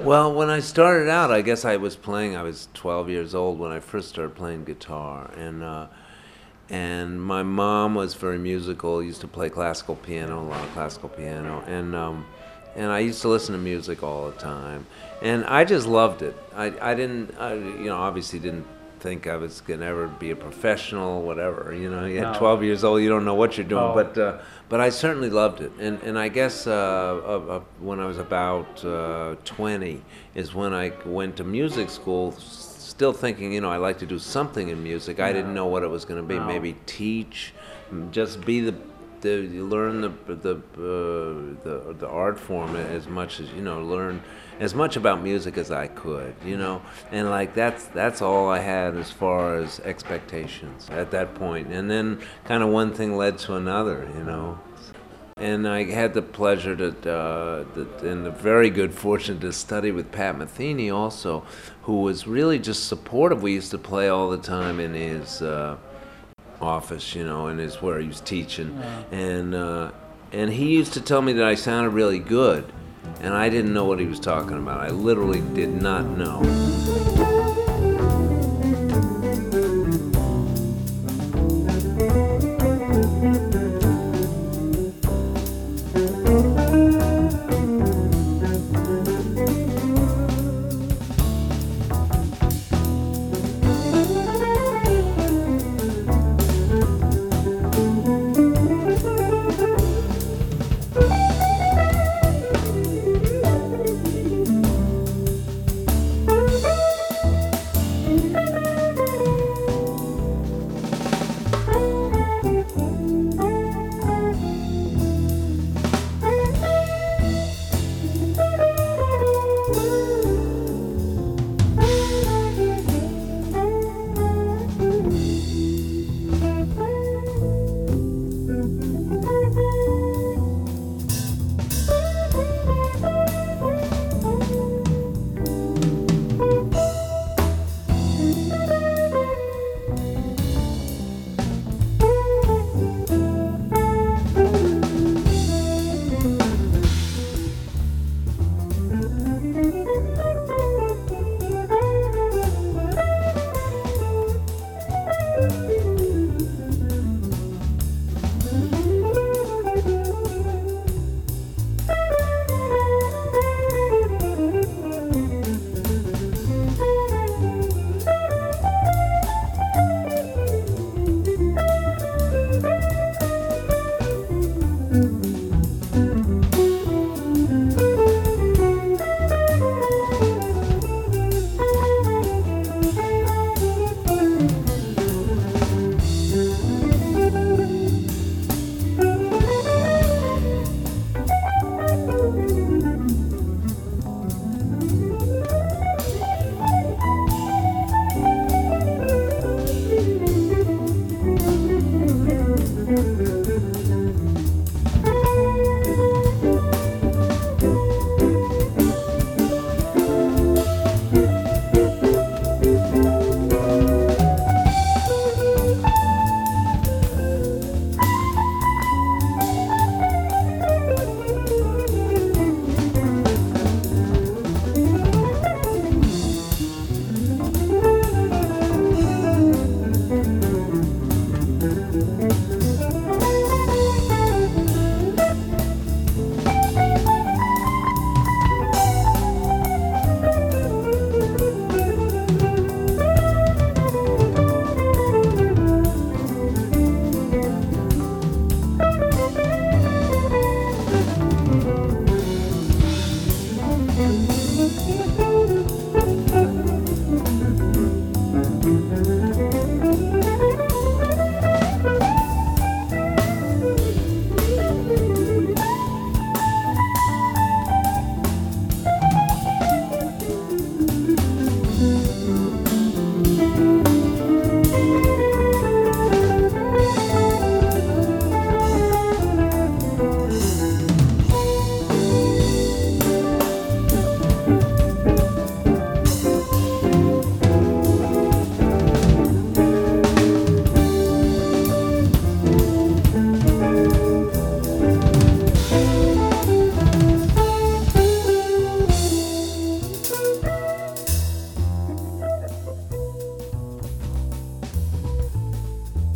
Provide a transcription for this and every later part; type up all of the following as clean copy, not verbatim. Well, when I started out, I guess I was 12 years old when I first started playing guitar. And my mom was very musical, used to play classical piano, a lot of classical piano. And I used to listen to music all the time. And I just loved it. I didn't, you know, obviously didn't think I was going to ever be a professional, whatever, you know. At 12 years old, you don't know what you're doing, but I certainly loved it. And I guess when I was about 20 is when I went to music school, still thinking, you know, I like to do something in music. I didn't know what it was going to be. Maybe teach, just be learn the art form as much as, you know, learn as much about music as I could, you know, and like that's all I had as far as expectations at that point. And then kind of one thing led to another, you know. And I had the pleasure and the very good fortune to study with Pat Metheny also, who was really just supportive. We used to play all the time in his office, you know, and is where he was teaching. And he used to tell me that I sounded really good, and I didn't know what he was talking about. I literally did not know.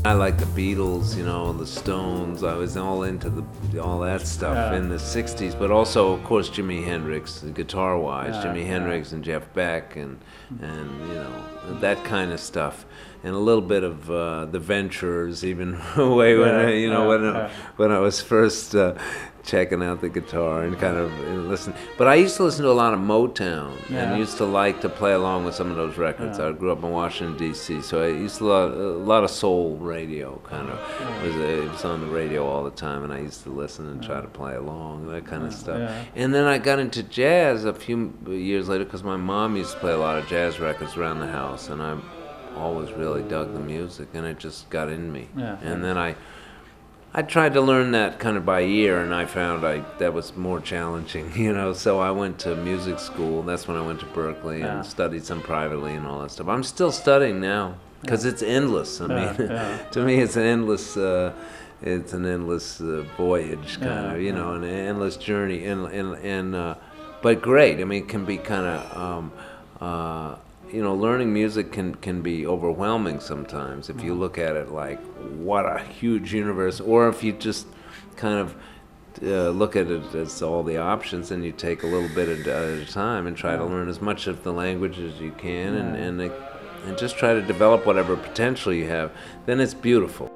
I like the Beatles, you know, the Stones. I was all into all that stuff in the 60s. But also, of course, Jimi Hendrix, guitar-wise. Jimi Hendrix and Jeff Beck and you know, that kind of stuff. And a little bit of the Ventures, even way when I, you know, when I was first checking out the guitar and kind of listen. But I used to listen to a lot of Motown and used to like to play along with some of those records. I grew up in Washington D.C., so I used to a lot of soul radio kind of it was on the radio all the time, and I used to listen and try to play along, that kind of stuff. And then I got into jazz a few years later because my mom used to play a lot of jazz records around the house, and I always really dug the music, and it just got in me. And then I tried to learn that kind of by ear, and I found that was more challenging, you know. So I went to music school. That's when I went to Berkeley and studied some privately and all that stuff. I'm still studying now because it's endless. I mean, to me, it's an endless. It's an endless voyage, kind of, you know, an endless journey, and but great. I mean, it can be kind of. You know, learning music can be overwhelming sometimes if you look at it like, what a huge universe, or if you just kind of look at it as all the options and you take a little bit at a time and try to learn as much of the language as you can and just try to develop whatever potential you have, then it's beautiful.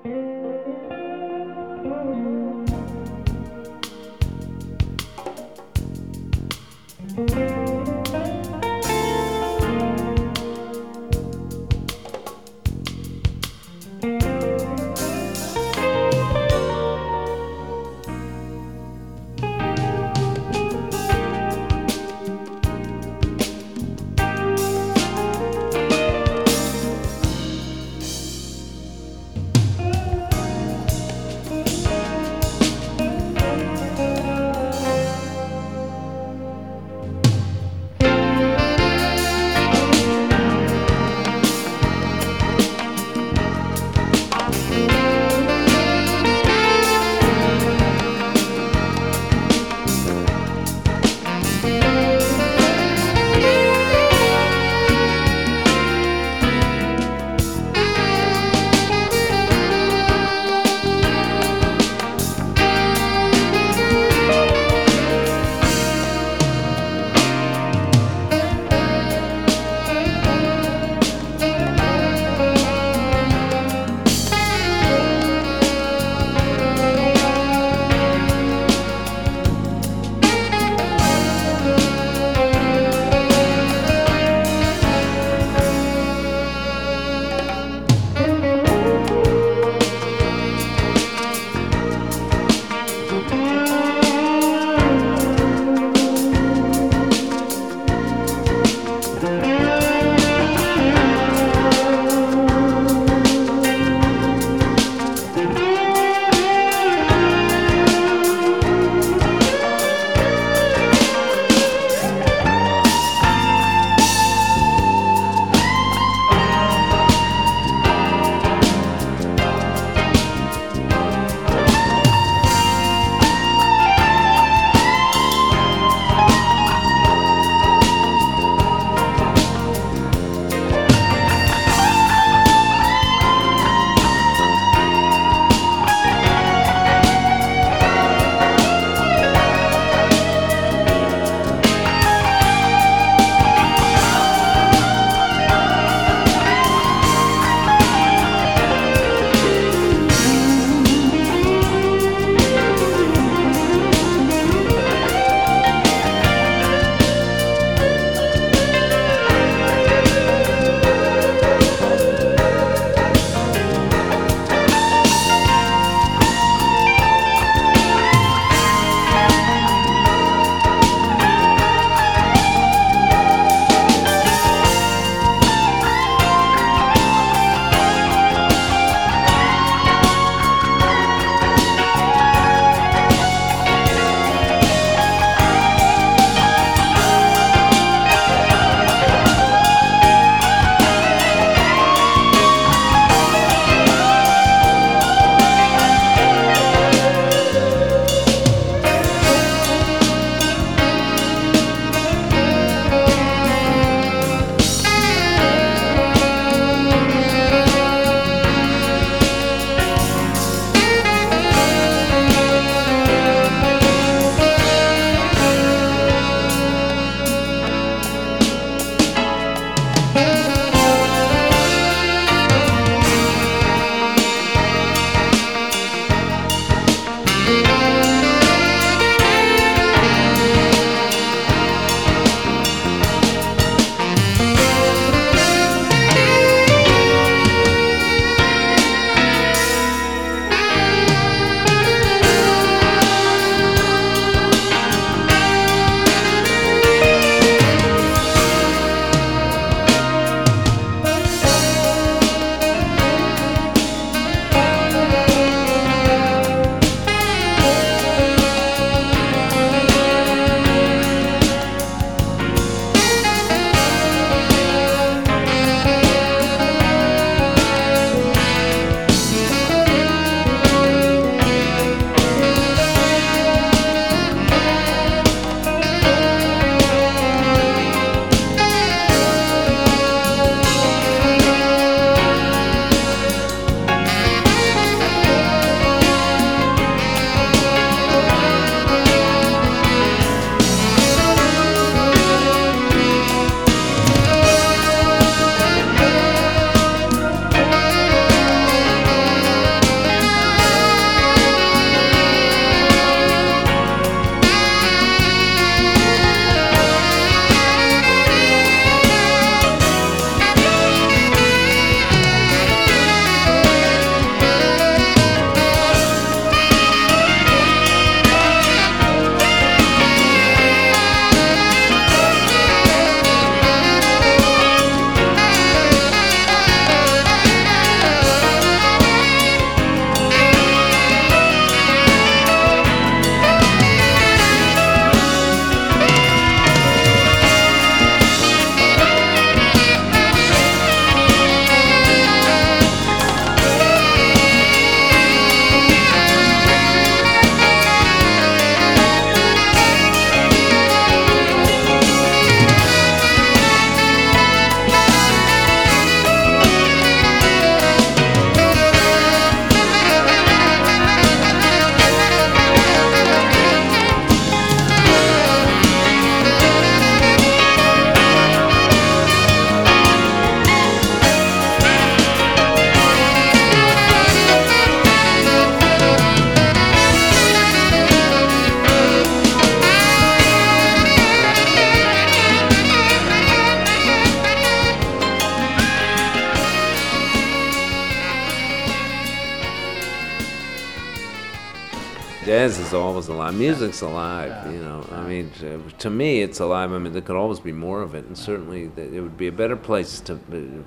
jazz is always alive. Music's alive, you know. I mean, to me, it's alive. I mean, there could always be more of it, and certainly it would be a better place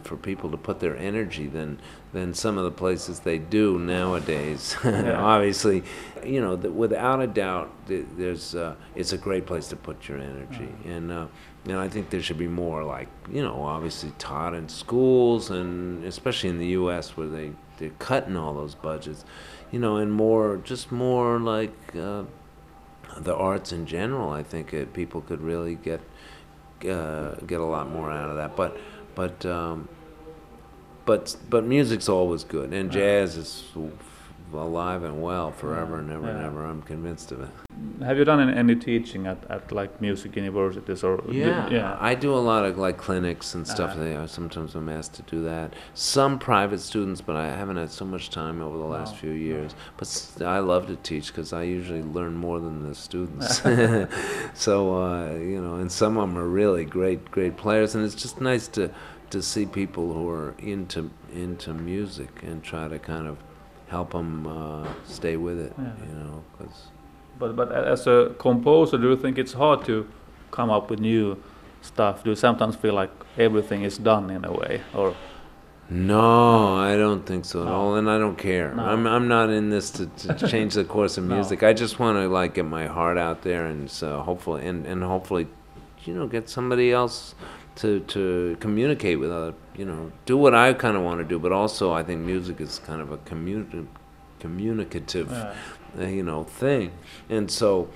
for people to put their energy than some of the places they do nowadays. Obviously, you know, without a doubt, there's it's a great place to put your energy, and I think there should be more, like, you know, obviously taught in schools, and especially in the U.S. where they're cutting all those budgets, you know, and more like the arts in general. I think people could really get a lot more out of that. But music's always good, and jazz is alive and well forever and ever and ever. I'm convinced of it. Have you done any teaching at like music universities or? Yeah, I do a lot of like clinics and stuff. Sometimes I'm asked to do that. Some private students, but I haven't had so much time over the last few years. But I love to teach because I usually learn more than the students. So you know, and some of them are really great players, and it's just nice to see people who are into music and try to kind of help them stay with it. You know, cause. But as a composer, do you think it's hard to come up with new stuff? Do you sometimes feel like everything is done in a way, or? No, I don't think so at all, and I don't care. No. I'm not in this to change the course of music. I just want to like get my heart out there, and so hopefully and hopefully, you know, get somebody else to communicate with other, you know, do what I kind of want to do. But also, I think music is kind of a communicative. You know, thing, and so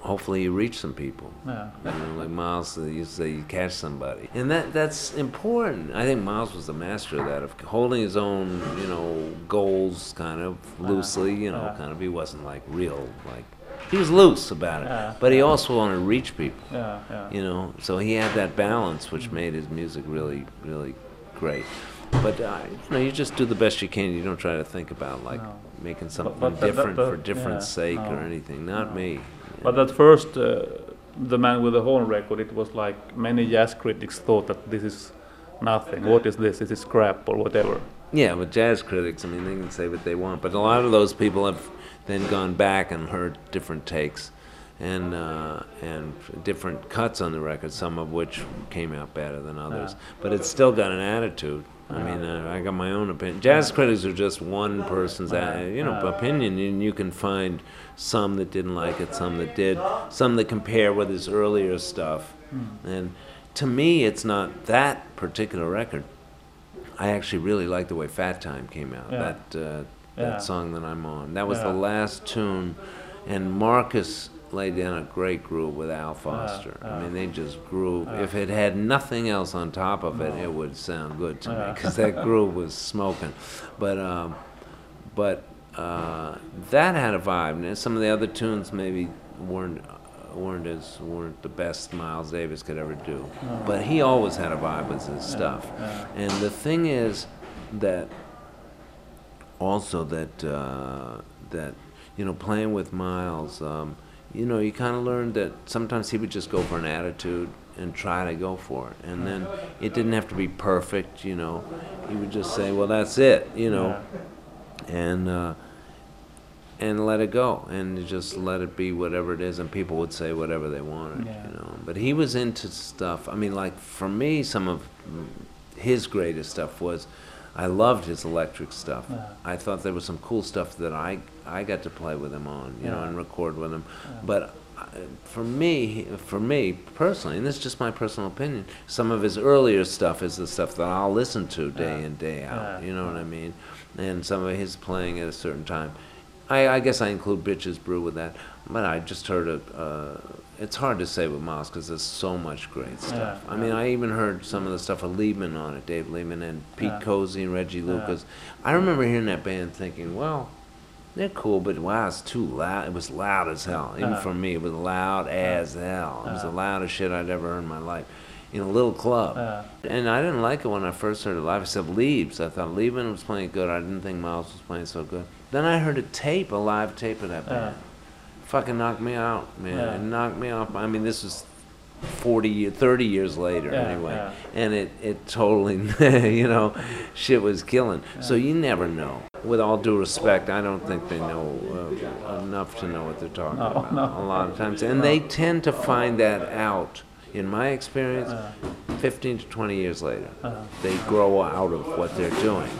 hopefully you reach some people. You know, like Miles used to say, you catch somebody, and that's important. I think Miles was the master of that, of holding his own, you know, goals kind of loosely. You know, kind of he wasn't like real, like he was loose about it, but he also wanted to reach people. You know, so he had that balance, which made his music really, really great. But you know, you just do the best you can. You don't try to think about like making something different for different sake or anything. Not me. But at first, the Man with the Horn record, it was like many jazz critics thought that this is nothing. What is this? This is crap or whatever. Yeah, but jazz critics, I mean, they can say what they want. But a lot of those people have then gone back and heard different takes and different cuts on the record, some of which came out better than others. But it's still got an attitude. I mean, I got my own opinion. Jazz critics are just one person's, you know, opinion, and you can find some that didn't like it, some that did, some that compare with his earlier stuff. And to me, it's not that particular record. I actually really like the way Fat Time came out, that song that I'm on. That was the last tune, and Marcus laid down a great groove with Al Foster. I mean, they just groove. If it had nothing else on top of it, it would sound good to me, because that groove was smoking. But that had a vibe. And some of the other tunes maybe weren't the best Miles Davis could ever do. But he always had a vibe with his stuff. And the thing is that also that you know, playing with Miles. You know, you kind of learned that sometimes he would just go for an attitude and try to go for it. And then it didn't have to be perfect, you know. He would just say, well, that's it, you know, and let it go. And just let it be whatever it is, and people would say whatever they wanted, you know. But he was into stuff. I mean, like, for me, some of his greatest stuff was, I loved his electric stuff. I thought there was some cool stuff that I got to play with him on, you know, and record with him. But for me personally, and this is just my personal opinion, some of his earlier stuff is the stuff that I'll listen to day in, day out, you know what I mean? And some of his playing at a certain time. I guess I include Bitches Brew with that, but I just heard it's hard to say with Miles because there's so much great stuff. I mean, I even heard some of the stuff with Liebman on it, Dave Liebman and Pete Cozy and Reggie Lucas. I remember hearing that band thinking, well, they're cool, but wow, it's too loud. It was loud as hell. Even for me, it was loud as hell. It was the loudest shit I'd ever heard in my life in a little club. And I didn't like it when I first heard it live, except Leaves. I thought Liebman was playing good. I didn't think Miles was playing so good. Then I heard a live tape of that band. Fucking knocked me out, man. It knocked me off. I mean, this was 30 years later, anyway. And it totally, you know, shit was killing. So you never know. with all due respect, I don't think they know enough to know what they're talking about a lot of times. And they tend to find that out, in my experience, 15 to 20 years later. They grow out of what they're doing.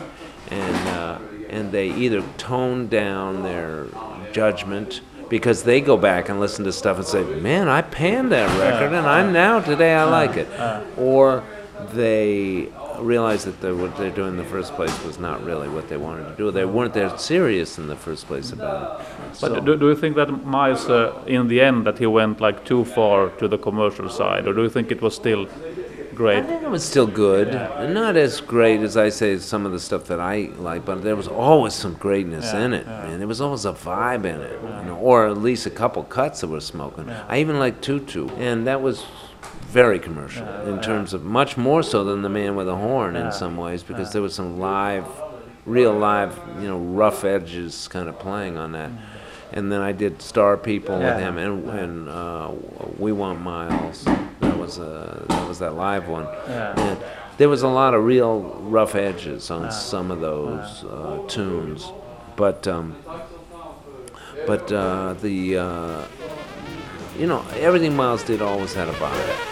And they either tone down their judgment, because they go back and listen to stuff and say, man, I panned that record, and I'm now, today I like it. Or they realize that what they're doing in the first place was not really what they wanted to do. They weren't that serious in the first place about it. So. But do you think that Miles, in the end, that he went like too far to the commercial side, or do you think it was still great? I think it was still good. Yeah. Not as great as I say some of the stuff that I like, but there was always some greatness in it. Man, there was always a vibe in it, you know, or at least a couple cuts that were smoking. Yeah. I even liked Tutu, and that was very commercial in terms of much more so than the Man with the Horn in some ways, because there was some live, real live, you know, rough edges kind of playing on that. And then I did Star People with him, and We Want Miles. That was that live one. And there was a lot of real rough edges on some of those tunes, but you know, everything Miles did always had a vibe.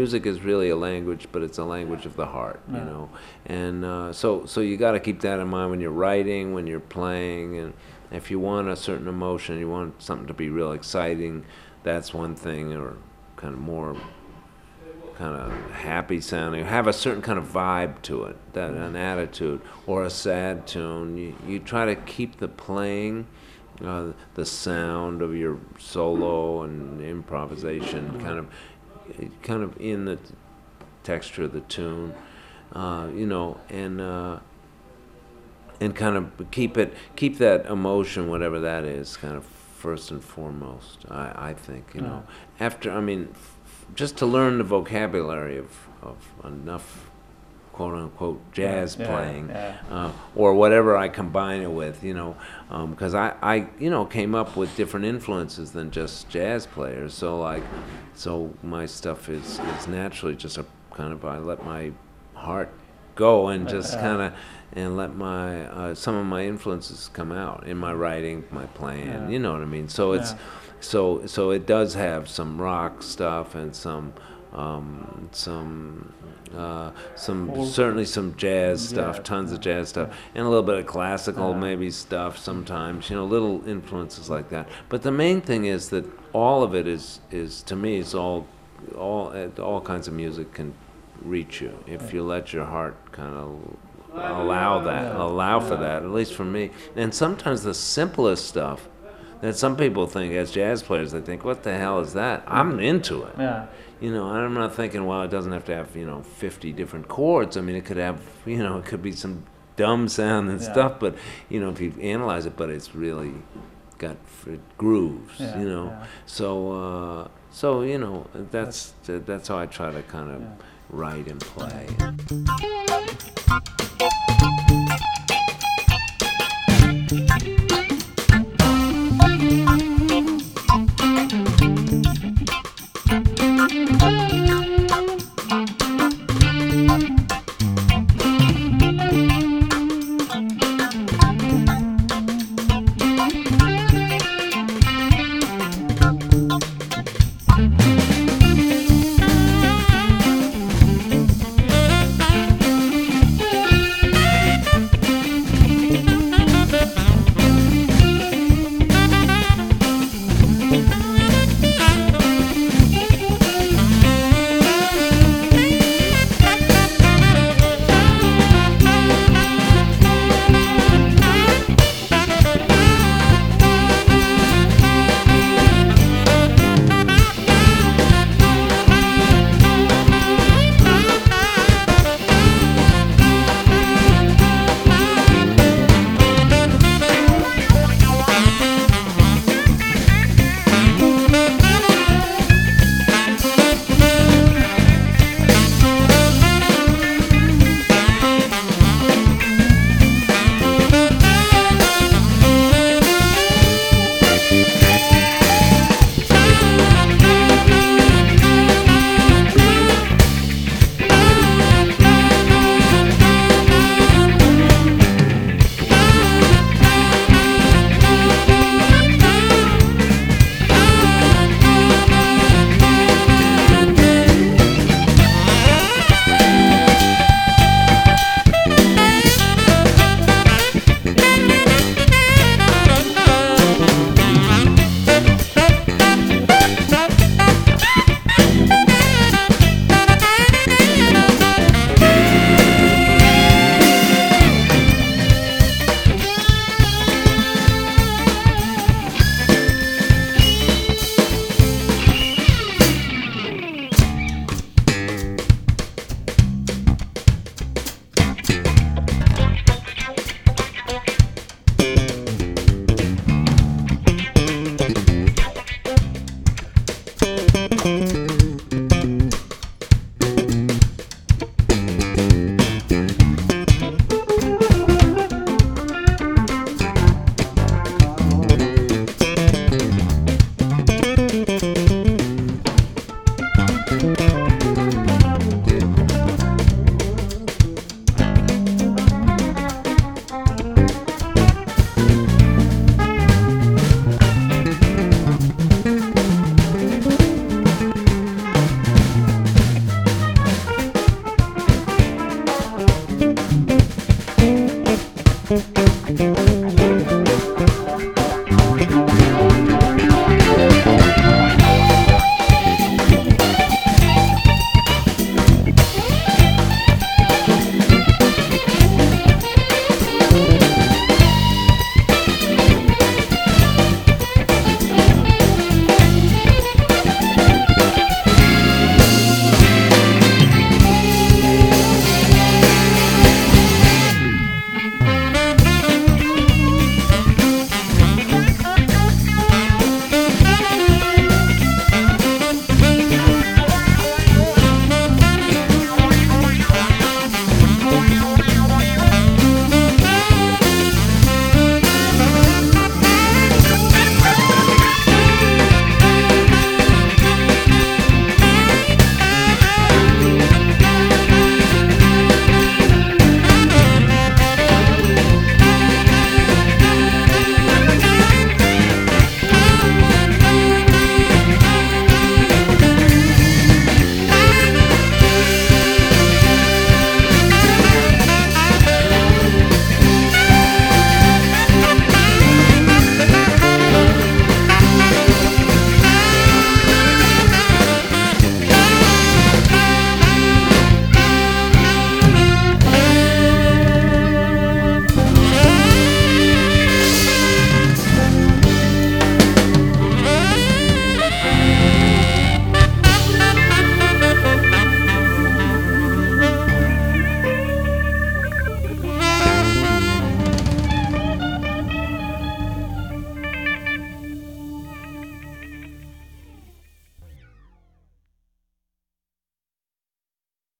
Music is really a language, but it's a language of the heart, you know. And so you got to keep that in mind when you're writing, when you're playing. And if you want a certain emotion, you want something to be real exciting, that's one thing, or kind of more kind of happy sounding, have a certain kind of vibe to it, that an attitude, or a sad tune. You try to keep the playing, the sound of your solo and improvisation kind of in the texture of the tune, you know, and kind of keep that emotion, whatever that is, kind of first and foremost. I think, you know, after, I mean, just to learn the vocabulary of enough quote unquote jazz playing, or whatever I combine it with, you know, because I you know, came up with different influences than just jazz players. So my stuff is naturally just I let my heart go and just kind of and let my some of my influences come out in my writing, my playing. Yeah. You know what I mean? So it's so it does have some rock stuff and some certainly some jazz stuff, tons of jazz stuff, and a little bit of classical maybe stuff sometimes. You know, little influences like that. But the main thing is that all of it is to me is all kinds of music can reach you if you let your heart kind of allow for that, at least for me. And sometimes the simplest stuff that some people think, as jazz players, they think, what the hell is that? I'm into it. Yeah. You know, I'm not thinking, well, it doesn't have to have, 50 different chords. I mean, it could have, it could be some dumb sound and stuff, but, if you analyze it, but it's really got grooves, So, that's how I try to kind of write and play. Thank you.